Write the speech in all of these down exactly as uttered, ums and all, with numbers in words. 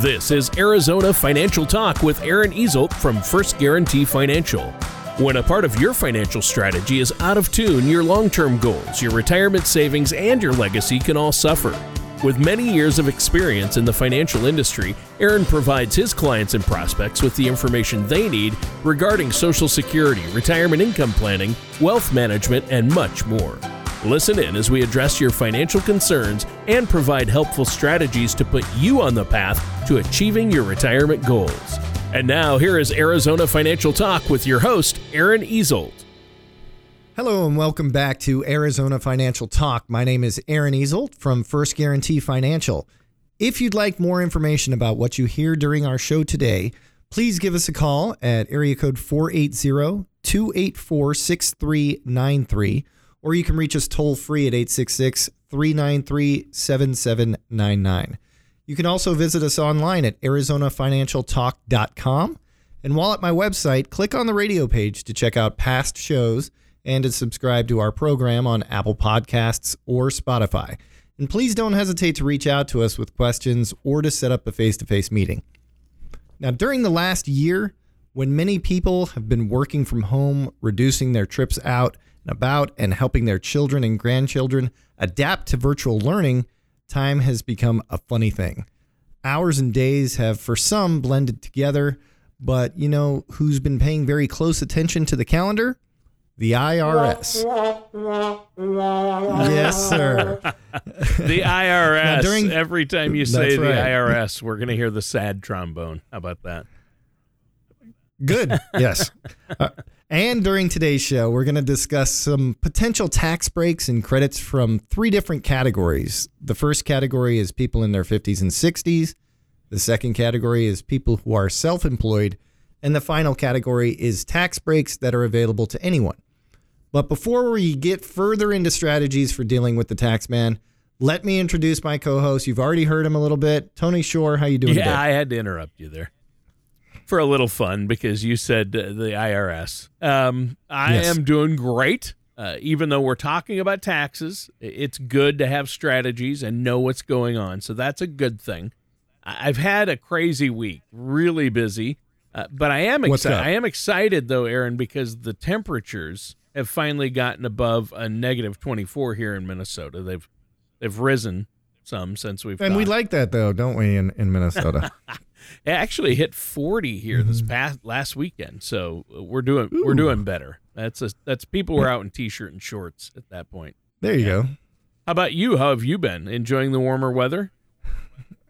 This is Arizona Financial Talk with Aaron Eisele from First Guarantee Financial. When a part of your financial strategy is out of tune, your long-term goals, your retirement savings, and your legacy can all suffer. With many years of experience in the financial industry, Aaron provides his clients and prospects with the information they need regarding Social Security, retirement income planning, wealth management, and much more. Listen in as we address your financial concerns and provide helpful strategies to put you on the path to achieving your retirement goals. And now, here is Arizona Financial Talk with your host, Aaron Eisele. Hello and welcome back to Arizona Financial Talk. My name is Aaron Eisele from First Guarantee Financial. If you'd like more information about what you hear during our show today, please give us a call at area code four eight zero, two eight four, six three nine three, or you can reach us toll free at eight six six, three nine three, seven seven nine nine. You can also visit us online at arizona financial talk dot com. And while at my website, click on the radio page to check out past shows and to subscribe to our program on Apple Podcasts or Spotify. And please don't hesitate to reach out to us with questions or to set up a face-to-face meeting. Now, during the last year, when many people have been working from home, reducing their trips out and about, and helping their children and grandchildren adapt to virtual learning, time has become a funny thing. Hours and days have, for some, blended together, but you know who's been paying very close attention to the calendar? The I R S. Yes, sir. The I R S. During, Every time you say right. The I R S, we're going to hear the sad trombone. How about that? Good. Yes. Uh, and during today's show, we're going to discuss some potential tax breaks and credits from three different categories. The first category is people in their fifties and sixties. The second category is people who are self-employed. And the final category is tax breaks that are available to anyone. But before we get further into strategies for dealing with the tax man, let me introduce my co-host. You've already heard him a little bit. Tony Shore, how you doing yeah, today? Yeah, I had to interrupt you there for a little fun because you said uh, the I R S. Um, I yes. am doing great. Uh, even though we're talking about taxes, it's good to have strategies and know what's going on. So that's a good thing. I've had a crazy week, really busy. Uh, but I am excited. I am excited, though, Aaron, because the temperatures have finally gotten above a negative twenty-four here in Minnesota. They've they've risen some since we've and gone. We like that though, don't we? In in Minnesota, it actually hit forty here mm-hmm. this past last weekend. So we're doing Ooh. we're doing better. That's a, that's people were out in t-shirt and shorts at that point. There you yeah. go. How about you? How have you been enjoying the warmer weather?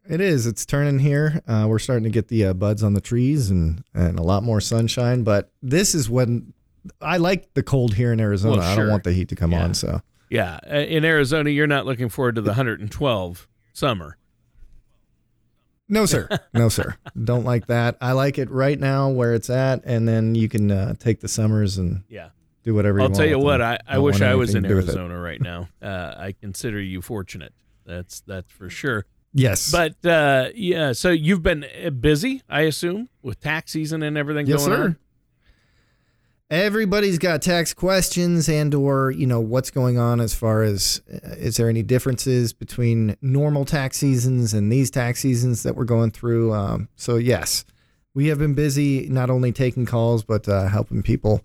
It is. It's turning here. Uh, we're starting to get the uh, buds on the trees and and a lot more sunshine. But this is when. I like the cold here in Arizona. Well, sure. I don't want the heat to come yeah. on. So yeah, in Arizona, you're not looking forward to the one hundred twelve summer. No, sir. No, sir. Don't like that. I like it right now where it's at, and then you can uh, take the summers and yeah. do whatever you I'll want. I'll tell you what, I, I wish I was in Arizona right now. Uh, I consider you fortunate. That's that's for sure. Yes. But uh, yeah, so you've been busy, I assume, with tax season and everything yes, going sir. on. Everybody's got tax questions and or, you know, what's going on as far as uh, is there any differences between normal tax seasons and these tax seasons that we're going through? Um, so, yes, we have been busy not only taking calls, but uh, helping people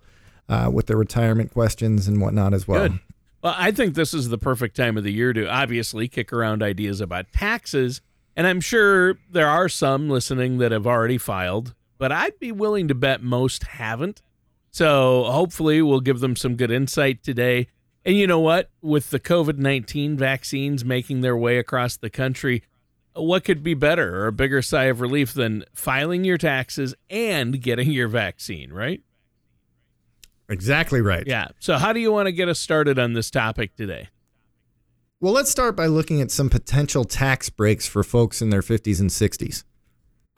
uh, with their retirement questions and whatnot as well. Good. Well, I think this is the perfect time of the year to obviously kick around ideas about taxes. And I'm sure there are some listening that have already filed, but I'd be willing to bet most haven't. So hopefully we'll give them some good insight today. And you know what? With the covid nineteen vaccines making their way across the country, what could be better or a bigger sigh of relief than filing your taxes and getting your vaccine, right? Exactly right. Yeah. So how do you want to get us started on this topic today? Well, let's start by looking at some potential tax breaks for folks in their fifties and sixties.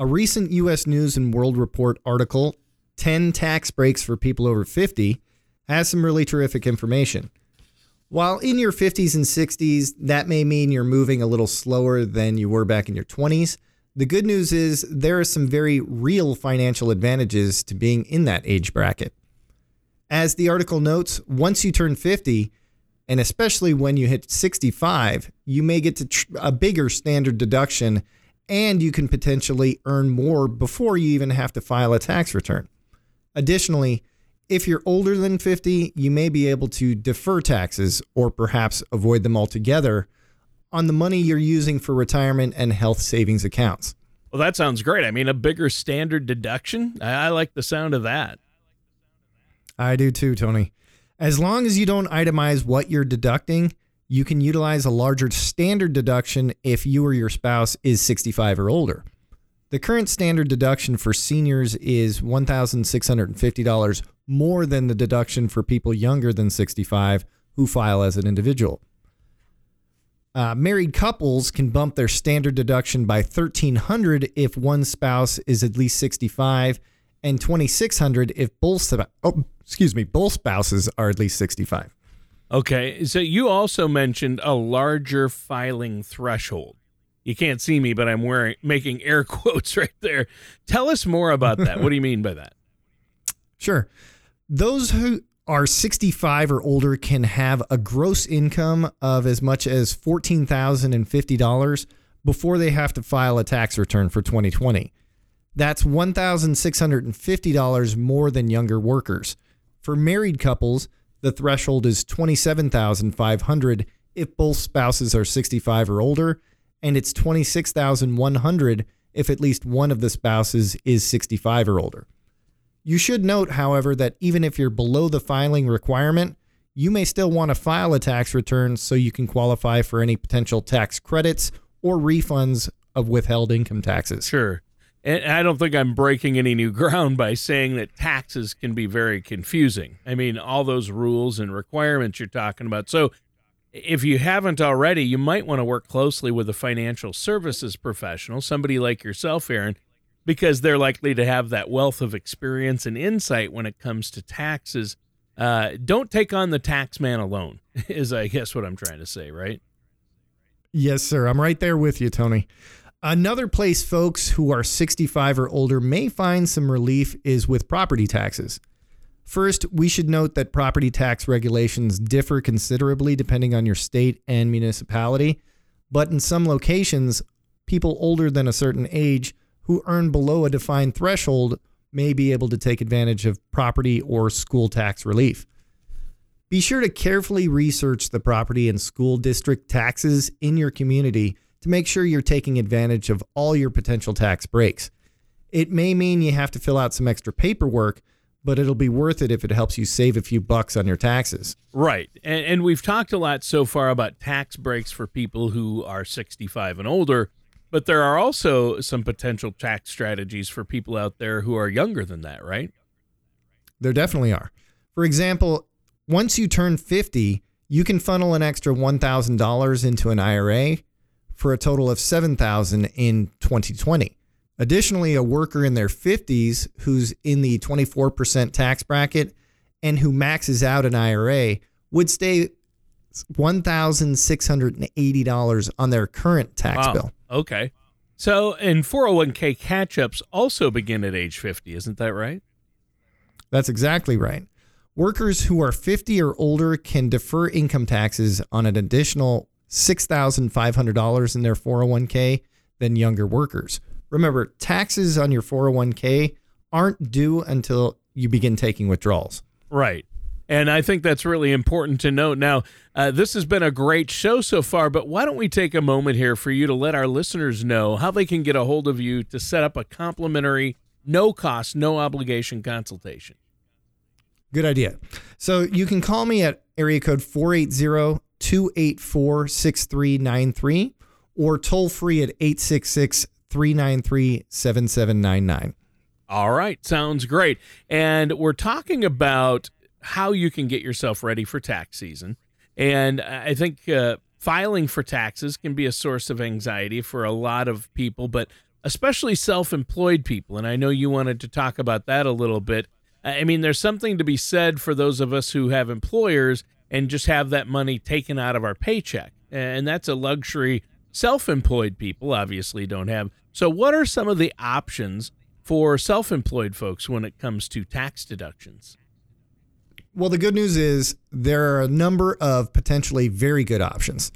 A recent U S News and World Report article, ten Tax Breaks for People Over fifty, has some really terrific information. While in your fifties and sixties, that may mean you're moving a little slower than you were back in your twenties, the good news is there are some very real financial advantages to being in that age bracket. As the article notes, once you turn fifty, and especially when you hit sixty-five, you may get to tr- a bigger standard deduction and you can potentially earn more before you even have to file a tax return. Additionally, if you're older than fifty, you may be able to defer taxes or perhaps avoid them altogether on the money you're using for retirement and health savings accounts. Well, that sounds great. I mean, a bigger standard deduction. I like the sound of that. I do too, Tony. As long as you don't itemize what you're deducting, you can utilize a larger standard deduction if you or your spouse is sixty-five or older. The current standard deduction for seniors is one thousand six hundred fifty dollars more than the deduction for people younger than sixty-five who file as an individual. Uh, married couples can bump their standard deduction by thirteen hundred dollars if one spouse is at least sixty-five and twenty-six hundred dollars if both, oh, excuse me, both spouses are at least sixty-five. Okay, so you also mentioned a larger filing threshold. You can't see me, but I'm wearing making air quotes right there. Tell us more about that. What do you mean by that? Sure. Those who are sixty-five or older can have a gross income of as much as fourteen thousand fifty dollars before they have to file a tax return for twenty twenty. That's one thousand six hundred fifty dollars more than younger workers. For married couples, the threshold is twenty-seven thousand five hundred dollars if both spouses are sixty-five or older, and it's twenty-six thousand one hundred dollars if at least one of the spouses is sixty-five or older. You should note, however, that even if you're below the filing requirement, you may still want to file a tax return so you can qualify for any potential tax credits or refunds of withheld income taxes. Sure. And I don't think I'm breaking any new ground by saying that taxes can be very confusing. I mean, all those rules and requirements you're talking about. So if you haven't already, you might want to work closely with a financial services professional, somebody like yourself, Aaron, because they're likely to have that wealth of experience and insight when it comes to taxes. Uh, don't take on the tax man alone, is I guess what I'm trying to say, right? Yes, sir. I'm right there with you, Tony. Another place folks who are sixty-five or older may find some relief is with property taxes. First, we should note that property tax regulations differ considerably depending on your state and municipality, but in some locations, people older than a certain age who earn below a defined threshold may be able to take advantage of property or school tax relief. Be sure to carefully research the property and school district taxes in your community to make sure you're taking advantage of all your potential tax breaks. It may mean you have to fill out some extra paperwork, but it'll be worth it if it helps you save a few bucks on your taxes. Right. And, and we've talked a lot so far about tax breaks for people who are sixty-five and older, but there are also some potential tax strategies for people out there who are younger than that, right? There definitely are. For example, once you turn fifty, you can funnel an extra one thousand dollars into an I R A for a total of seven thousand dollars in twenty twenty. Additionally, a worker in their fifties who's in the twenty-four percent tax bracket and who maxes out an I R A would save one thousand six hundred eighty dollars on their current tax wow. bill. Okay. So, and four oh one k catch-ups also begin at age fifty, isn't that right? That's exactly right. Workers who are fifty or older can defer income taxes on an additional six thousand five hundred dollars in their four oh one k than younger workers. Remember, taxes on your four oh one k aren't due until you begin taking withdrawals. Right. And I think that's really important to note. Now, uh, this has been a great show so far, but why don't we take a moment here for you to let our listeners know how they can get a hold of you to set up a complimentary, no-cost, no-obligation consultation. Good idea. So you can call me at area code four eight zero, two eight four, six three nine three or toll-free at eight six six, three nine three, seven seven nine nine. All right. Sounds great. And we're talking about how you can get yourself ready for tax season. And I think uh, filing for taxes can be a source of anxiety for a lot of people, but especially self-employed people. And I know you wanted to talk about that a little bit. I mean, there's something to be said for those of us who have employers and just have that money taken out of our paycheck. And that's a luxury self-employed people obviously don't have. So what are some of the options for self-employed folks when it comes to tax deductions? Well, the good news is there are a number of potentially very good options.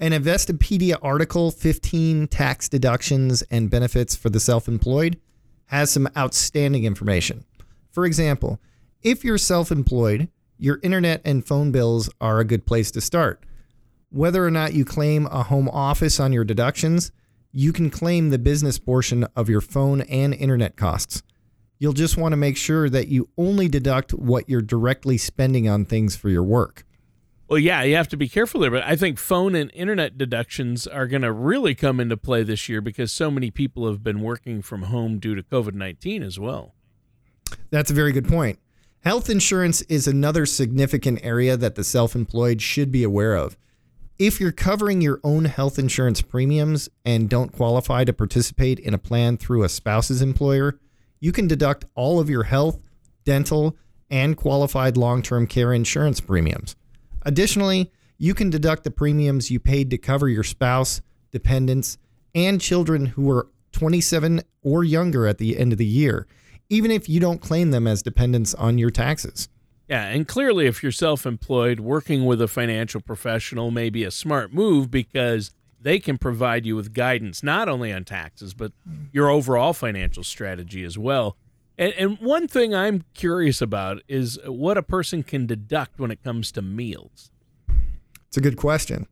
an Investopedia article, fifteen Tax Deductions and Benefits for the Self-Employed, has some outstanding information. For example, if you're self-employed, your internet and phone bills are a good place to start. Whether or not you claim a home office on your deductions, you can claim the business portion of your phone and internet costs. You'll just want to make sure that you only deduct what you're directly spending on things for your work. Well, yeah, you have to be careful there, but I think phone and internet deductions are going to really come into play this year because so many people have been working from home due to COVID nineteen as well. That's a very good point. Health insurance is another significant area that the self-employed should be aware of. If you're covering your own health insurance premiums and don't qualify to participate in a plan through a spouse's employer, you can deduct all of your health, dental, and qualified long-term care insurance premiums. Additionally, you can deduct the premiums you paid to cover your spouse, dependents, and children who were twenty-seven or younger at the end of the year, even if you don't claim them as dependents on your taxes. Yeah, and clearly if you're self-employed, working with a financial professional may be a smart move because they can provide you with guidance, not only on taxes, but your overall financial strategy as well. And, and one thing I'm curious about is what a person can deduct when it comes to meals. It's a good question.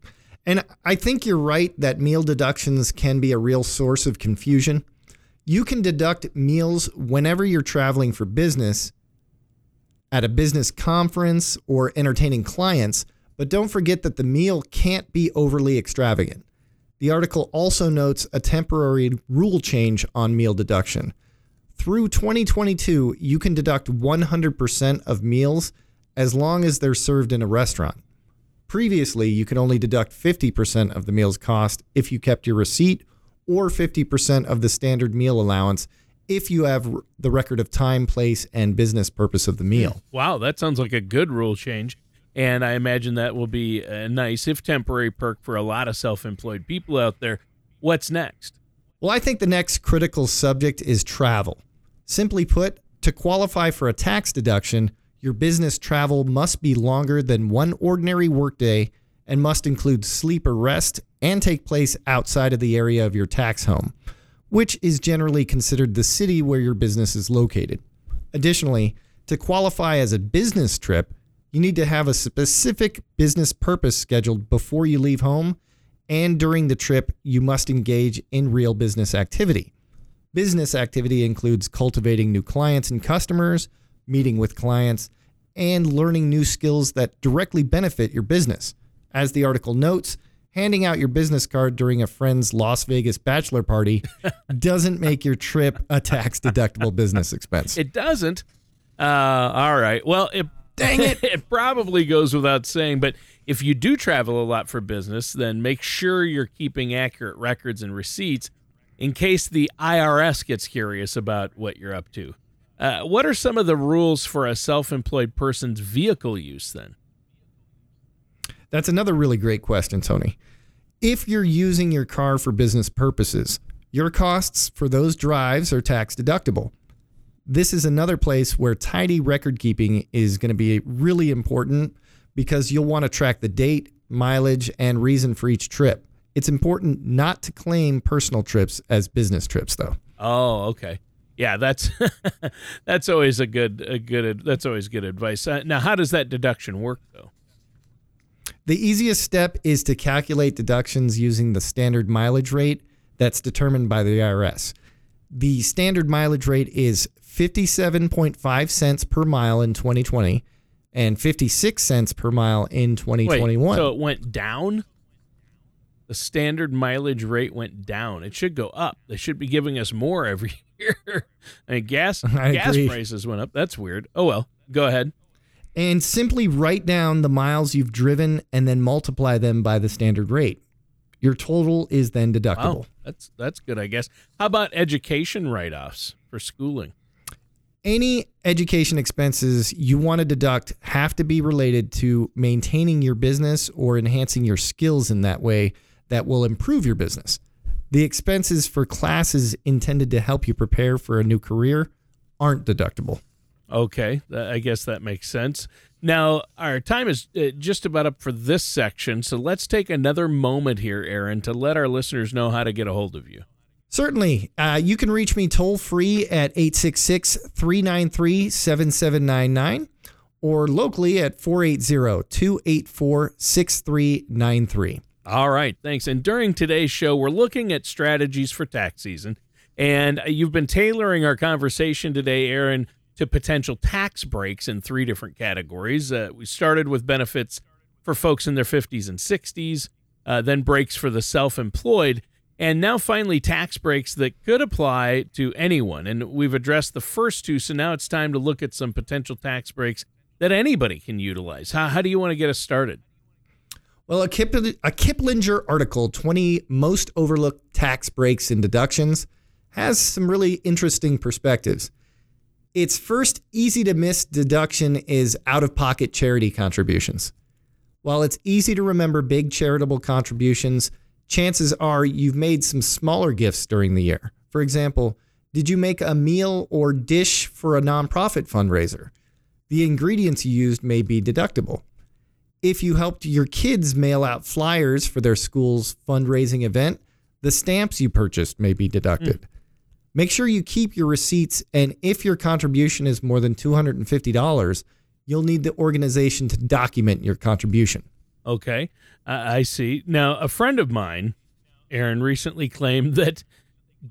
And I think you're right that meal deductions can be a real source of confusion. You can deduct meals whenever you're traveling for business, at a business conference or entertaining clients, but don't forget that the meal can't be overly extravagant. The article also notes a temporary rule change on meal deduction. Through twenty twenty-two, you can deduct one hundred percent of meals as long as they're served in a restaurant. Previously, you could only deduct fifty percent of the meal's cost if you kept your receipt or fifty percent of the standard meal allowance if you have the record of time, place, and business purpose of the meal. Wow, that sounds like a good rule change. And I imagine that will be a nice, if temporary, perk for a lot of self-employed people out there. What's next? Well, I think the next critical subject is travel. Simply put, to qualify for a tax deduction, your business travel must be longer than one ordinary workday and must include sleep or rest and take place outside of the area of your tax home, which is generally considered the city where your business is located. Additionally, to qualify as a business trip, you need to have a specific business purpose scheduled before you leave home, and during the trip, you must engage in real business activity. Business activity includes cultivating new clients and customers, meeting with clients, and learning new skills that directly benefit your business. As the article notes, handing out your business card during a friend's Las Vegas bachelor party doesn't make your trip a tax-deductible business expense. It doesn't. Uh, all right. Well, it, dang it, it probably goes without saying, but if you do travel a lot for business, then make sure you're keeping accurate records and receipts in case the I R S gets curious about what you're up to. Uh, what are some of the rules for a self-employed person's vehicle use then? That's another really great question, Tony. If you're using your car for business purposes, your costs for those drives are tax deductible. This is another place where tidy record keeping is going to be really important because you'll want to track the date, mileage, and reason for each trip. It's important not to claim personal trips as business trips, though. Oh, okay. Yeah, that's that's always a good a good that's always good advice. Uh, now, how does that deduction work, though? The easiest step is to calculate deductions using the standard mileage rate that's determined by the I R S. The standard mileage rate is fifty-seven point five cents per mile in twenty twenty and fifty-six cents per mile in twenty twenty-one. Wait, so it went down? The standard mileage rate went down. It should go up. They should be giving us more every year. I mean, gas, I gas prices went up. That's weird. Oh, well, go ahead. And simply write down the miles you've driven and then multiply them by the standard rate. Your total is then deductible. Wow, that's that's good, I guess. How about education write-offs for schooling? Any education expenses you want to deduct have to be related to maintaining your business or enhancing your skills in that way that will improve your business. The expenses for classes intended to help you prepare for a new career aren't deductible. Okay, I guess that makes sense. Now, our time is just about up for this section, so let's take another moment here, Aaron, to let our listeners know how to get a hold of you. Certainly. Uh, you can reach me toll-free at eight six six, three nine three, seven seven nine nine or locally at four eight zero, two eight four, six three nine three. All right, thanks. And during today's show, we're looking at strategies for tax season. And you've been tailoring our conversation today, Aaron, to potential tax breaks in three different categories. Uh, we started with benefits for folks in their fifties and sixties, uh, then breaks for the self-employed, and now finally tax breaks that could apply to anyone. And we've addressed the first two, so now it's time to look at some potential tax breaks that anybody can utilize. How, how do you want to get us started? Well, a, Kip, a Kiplinger article, twenty Most Overlooked Tax Breaks and Deductions, has some really interesting perspectives. Its first easy-to-miss deduction is out-of-pocket charity contributions. While it's easy to remember big charitable contributions, chances are you've made some smaller gifts during the year. For example, did you make a meal or dish for a nonprofit fundraiser? The ingredients you used may be deductible. If you helped your kids mail out flyers for their school's fundraising event, the stamps you purchased may be deducted. Mm. Make sure you keep your receipts, and if your contribution is more than two hundred fifty dollars, you'll need the organization to document your contribution. Okay, uh, I see. Now, a friend of mine, Aaron, recently claimed that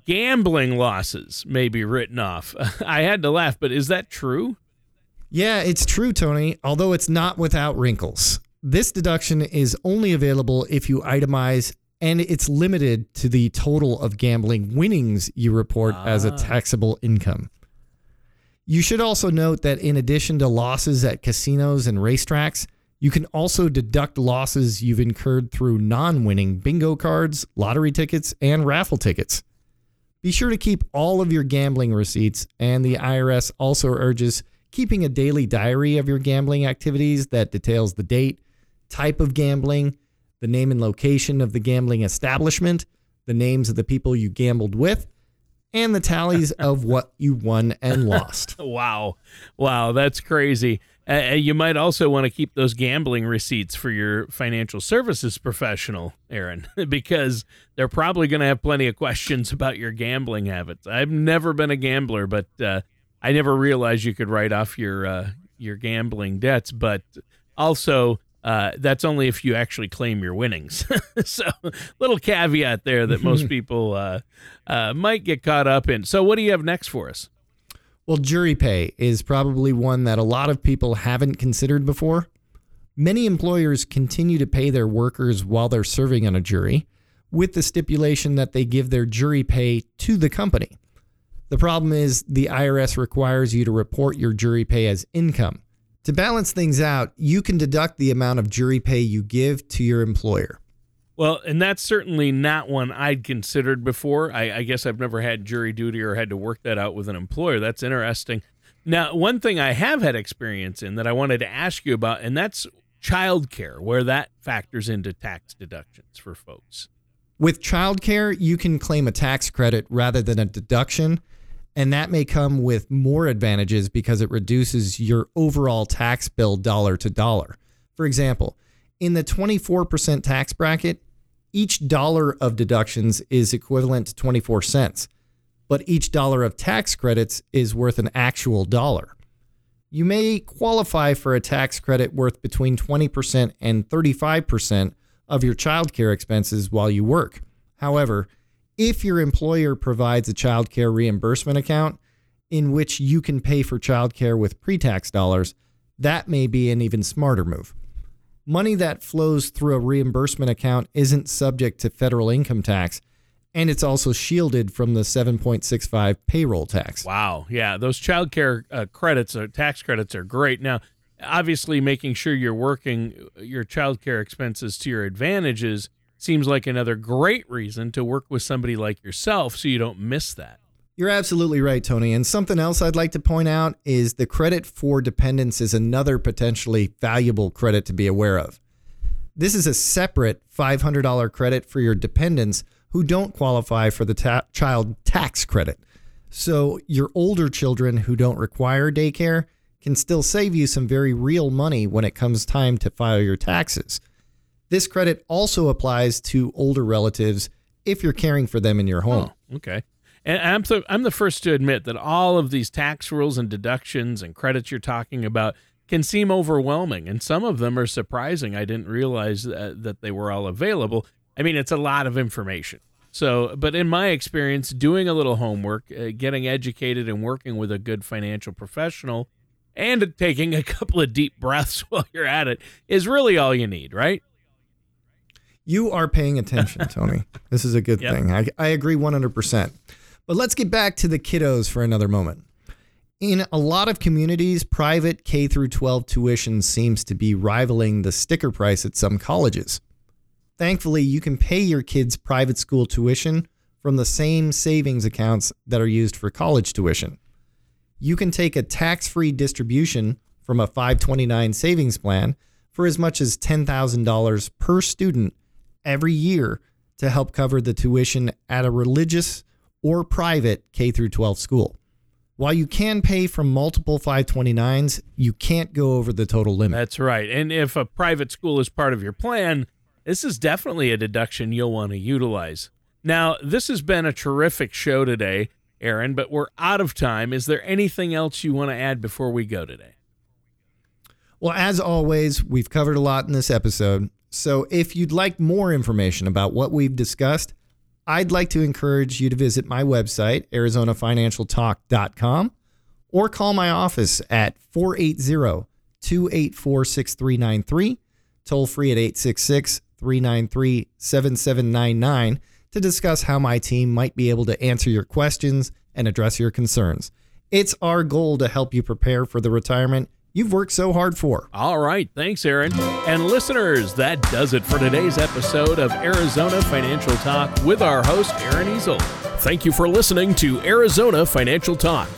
gambling losses may be written off. I had to laugh, but is that true? Yeah, it's true, Tony, although it's not without wrinkles. This deduction is only available if you itemize, and it's limited to the total of gambling winnings you report ah. as a taxable income. You should also note that in addition to losses at casinos and racetracks, you can also deduct losses you've incurred through non-winning bingo cards, lottery tickets, and raffle tickets. Be sure to keep all of your gambling receipts, and the I R S also urges keeping a daily diary of your gambling activities that details the date, type of gambling, the name and location of the gambling establishment, the names of the people you gambled with, and the tallies of what you won and lost. Wow. Wow, that's crazy. Uh, you might also want to keep those gambling receipts for your financial services professional, Aaron, because they're probably going to have plenty of questions about your gambling habits. I've never been a gambler, but uh, I never realized you could write off your, uh, your gambling debts, but also... Uh, that's only if you actually claim your winnings. So little caveat there that most people uh, uh, might get caught up in. So what do you have next for us? Well, jury pay is probably one that a lot of people haven't considered before. Many employers continue to pay their workers while they're serving on a jury with the stipulation that they give their jury pay to the company. The problem is the I R S requires you to report your jury pay as income. To balance things out, you can deduct the amount of jury pay you give to your employer. Well, and that's certainly not one I'd considered before. I, I guess I've never had jury duty or had to work that out with an employer. That's interesting. Now, one thing I have had experience in that I wanted to ask you about, and that's childcare, where that factors into tax deductions for folks. With childcare, you can claim a tax credit rather than a deduction. And that may come with more advantages because it reduces your overall tax bill dollar to dollar. For example, in the twenty-four percent tax bracket, each dollar of deductions is equivalent to twenty-four cents, but each dollar of tax credits is worth an actual dollar. You may qualify for a tax credit worth between twenty percent and thirty-five percent of your childcare expenses while you work. However, if your employer provides a child care reimbursement account in which you can pay for child care with pre-tax dollars, that may be an even smarter move. Money that flows through a reimbursement account isn't subject to federal income tax, and it's also shielded from the seven point six five payroll tax. Wow. Yeah, those child care uh, credits, or tax credits, are great. Now, obviously, making sure you're working your child care expenses to your advantages seems like another great reason to work with somebody like yourself so you don't miss that. You're absolutely right, Tony. And something else I'd like to point out is the credit for dependents is another potentially valuable credit to be aware of. This is a separate five hundred dollars credit for your dependents who don't qualify for the ta- child tax credit. So your older children who don't require daycare can still save you some very real money when it comes time to file your taxes. This credit also applies to older relatives if you're caring for them in your home. Oh, okay. And I'm, so, I'm the first to admit that all of these tax rules and deductions and credits you're talking about can seem overwhelming, and some of them are surprising. I didn't realize that, that they were all available. I mean, it's a lot of information. So, but in my experience, doing a little homework, uh, getting educated and working with a good financial professional, and taking a couple of deep breaths while you're at it is really all you need, right? You are paying attention, Tony. This is a good yep. thing. I, I agree one hundred percent. But let's get back to the kiddos for another moment. In a lot of communities, private K through twelve tuition seems to be rivaling the sticker price at some colleges. Thankfully, you can pay your kids' private school tuition from the same savings accounts that are used for college tuition. You can take a tax-free distribution from a five twenty-nine savings plan for as much as ten thousand dollars per student every year to help cover the tuition at a religious or private K through twelve school. While you can pay from multiple five twenty-nines, you can't go over the total limit. That's right. And if a private school is part of your plan, this is definitely a deduction you'll want to utilize. Now, this has been a terrific show today, Aaron, but we're out of time. Is there anything else you want to add before we go today? Well, as always, we've covered a lot in this episode. So if you'd like more information about what we've discussed, I'd like to encourage you to visit my website, arizona financial talk dot com, or call my office at four eight zero, two eight four, six three nine three, toll free at eight six six, three nine three, seven seven nine nine to discuss how my team might be able to answer your questions and address your concerns. It's our goal to help you prepare for the retirement you've worked so hard for. All right. Thanks, Aaron. And listeners, that does it for today's episode of Arizona Financial Talk with our host, Aaron Eisele. Thank you for listening to Arizona Financial Talk.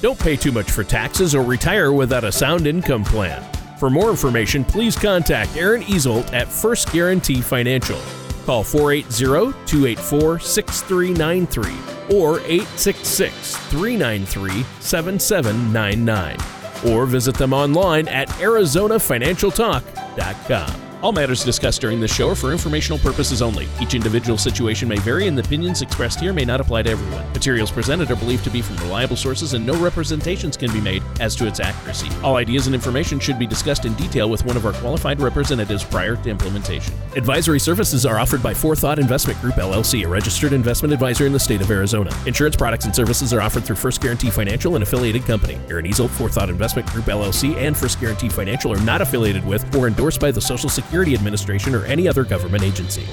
Don't pay too much for taxes or retire without a sound income plan. For more information, please contact Aaron Eisele at First Guarantee Financial. Call four eight zero, two eight four, six three nine three or eight six six, three nine three, seven seven nine nine. Or visit them online at arizona financial talk dot com. All matters discussed during this show are for informational purposes only. Each individual situation may vary, and the opinions expressed here may not apply to everyone. Materials presented are believed to be from reliable sources, and no representations can be made as to its accuracy. All ideas and information should be discussed in detail with one of our qualified representatives prior to implementation. Advisory services are offered by Forethought Investment Group, L L C, a registered investment advisor in the state of Arizona. Insurance products and services are offered through First Guarantee Financial, an affiliated company. Aaron Eisele, Forethought Investment Group, L L C, and First Guarantee Financial are not affiliated with or endorsed by the Social Security Security Administration or any other government agency.